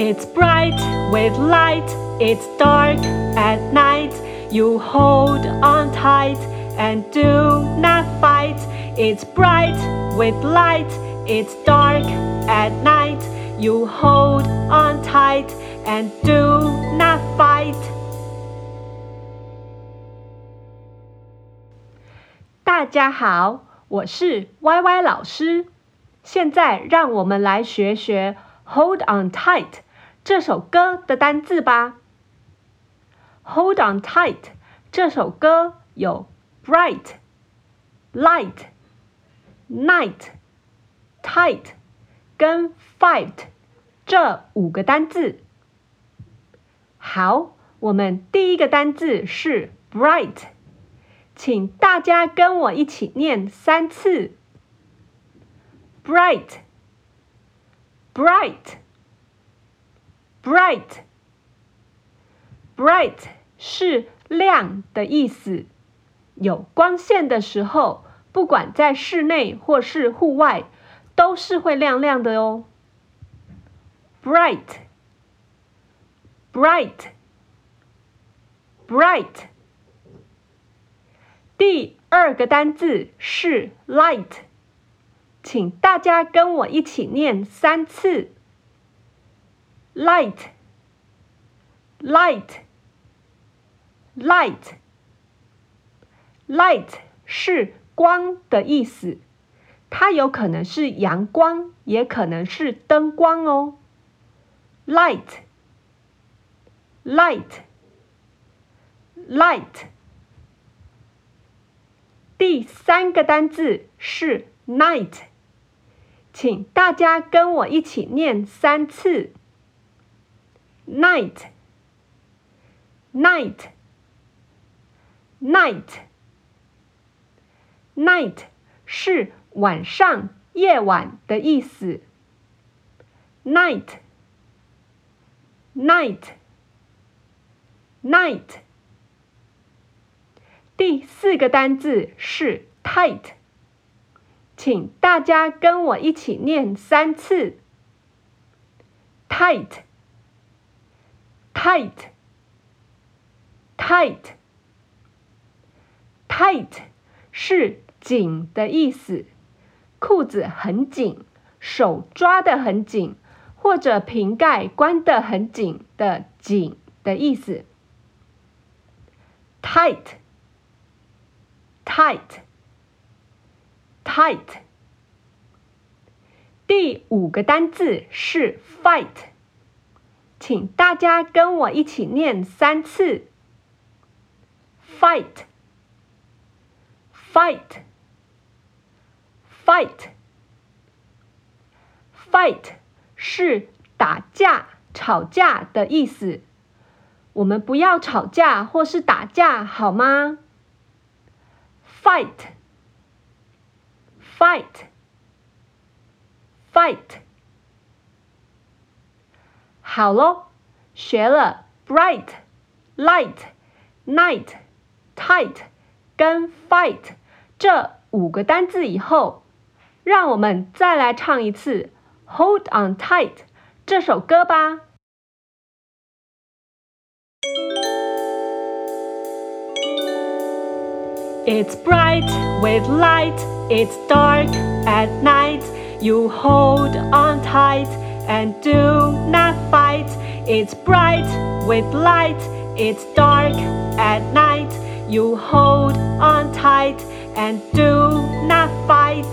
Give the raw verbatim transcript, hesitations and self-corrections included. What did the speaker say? It's bright with light, it's dark at night. You hold on tight and do not fight. It's bright with light, it's dark at night. You hold on tight and do not fight. 大家好，我是 Y Y 老师。现在让我们来学学 Hold on tight 这首歌的单字吧。Hold on tight 这首歌有 bright, light, night, tight 跟 fight 这五个单字。好，我们第一个单字是 bright， 请大家跟我一起念三次。Bright, bright, bright, bright 是亮的意思。有光线的时候，不管在室内或是户外，都是会亮亮的哦。Bright, bright, bright。第二个单字是 light。请大家跟我一起念三次 Light, Light, Light, Light 是光的意思，它有可能是阳光，也可能是灯光哦。Light, Light, Light。 第三个单字是 Night，请大家跟我一起念三次 Night, Night, Night, Night 是晚上、夜晚的意思。Night, Night, Night。 第四个单字是 Tight，请大家跟我一起念三次 Tight, Tight, Tight, Tight 是紧的意思，裤子很紧，手抓得很紧，或者瓶盖关得很紧的紧的意思。Tight, Tight,Tight。 第五个单字是 fight， 请大家跟我一起念三次 fight, fight, fight, fight 是打架、吵架的意思。我们不要吵架或是打架好吗？ fight,Fight, fight。 好咯，学了 bright, light, night, tight 跟 fight 这五个单字以后，让我们再来唱一次 Hold on tight 这首歌吧。It's bright with light, it's dark at night. You hold on tight and do not fight. It's bright with light, it's dark at night. You hold on tight and do not fight.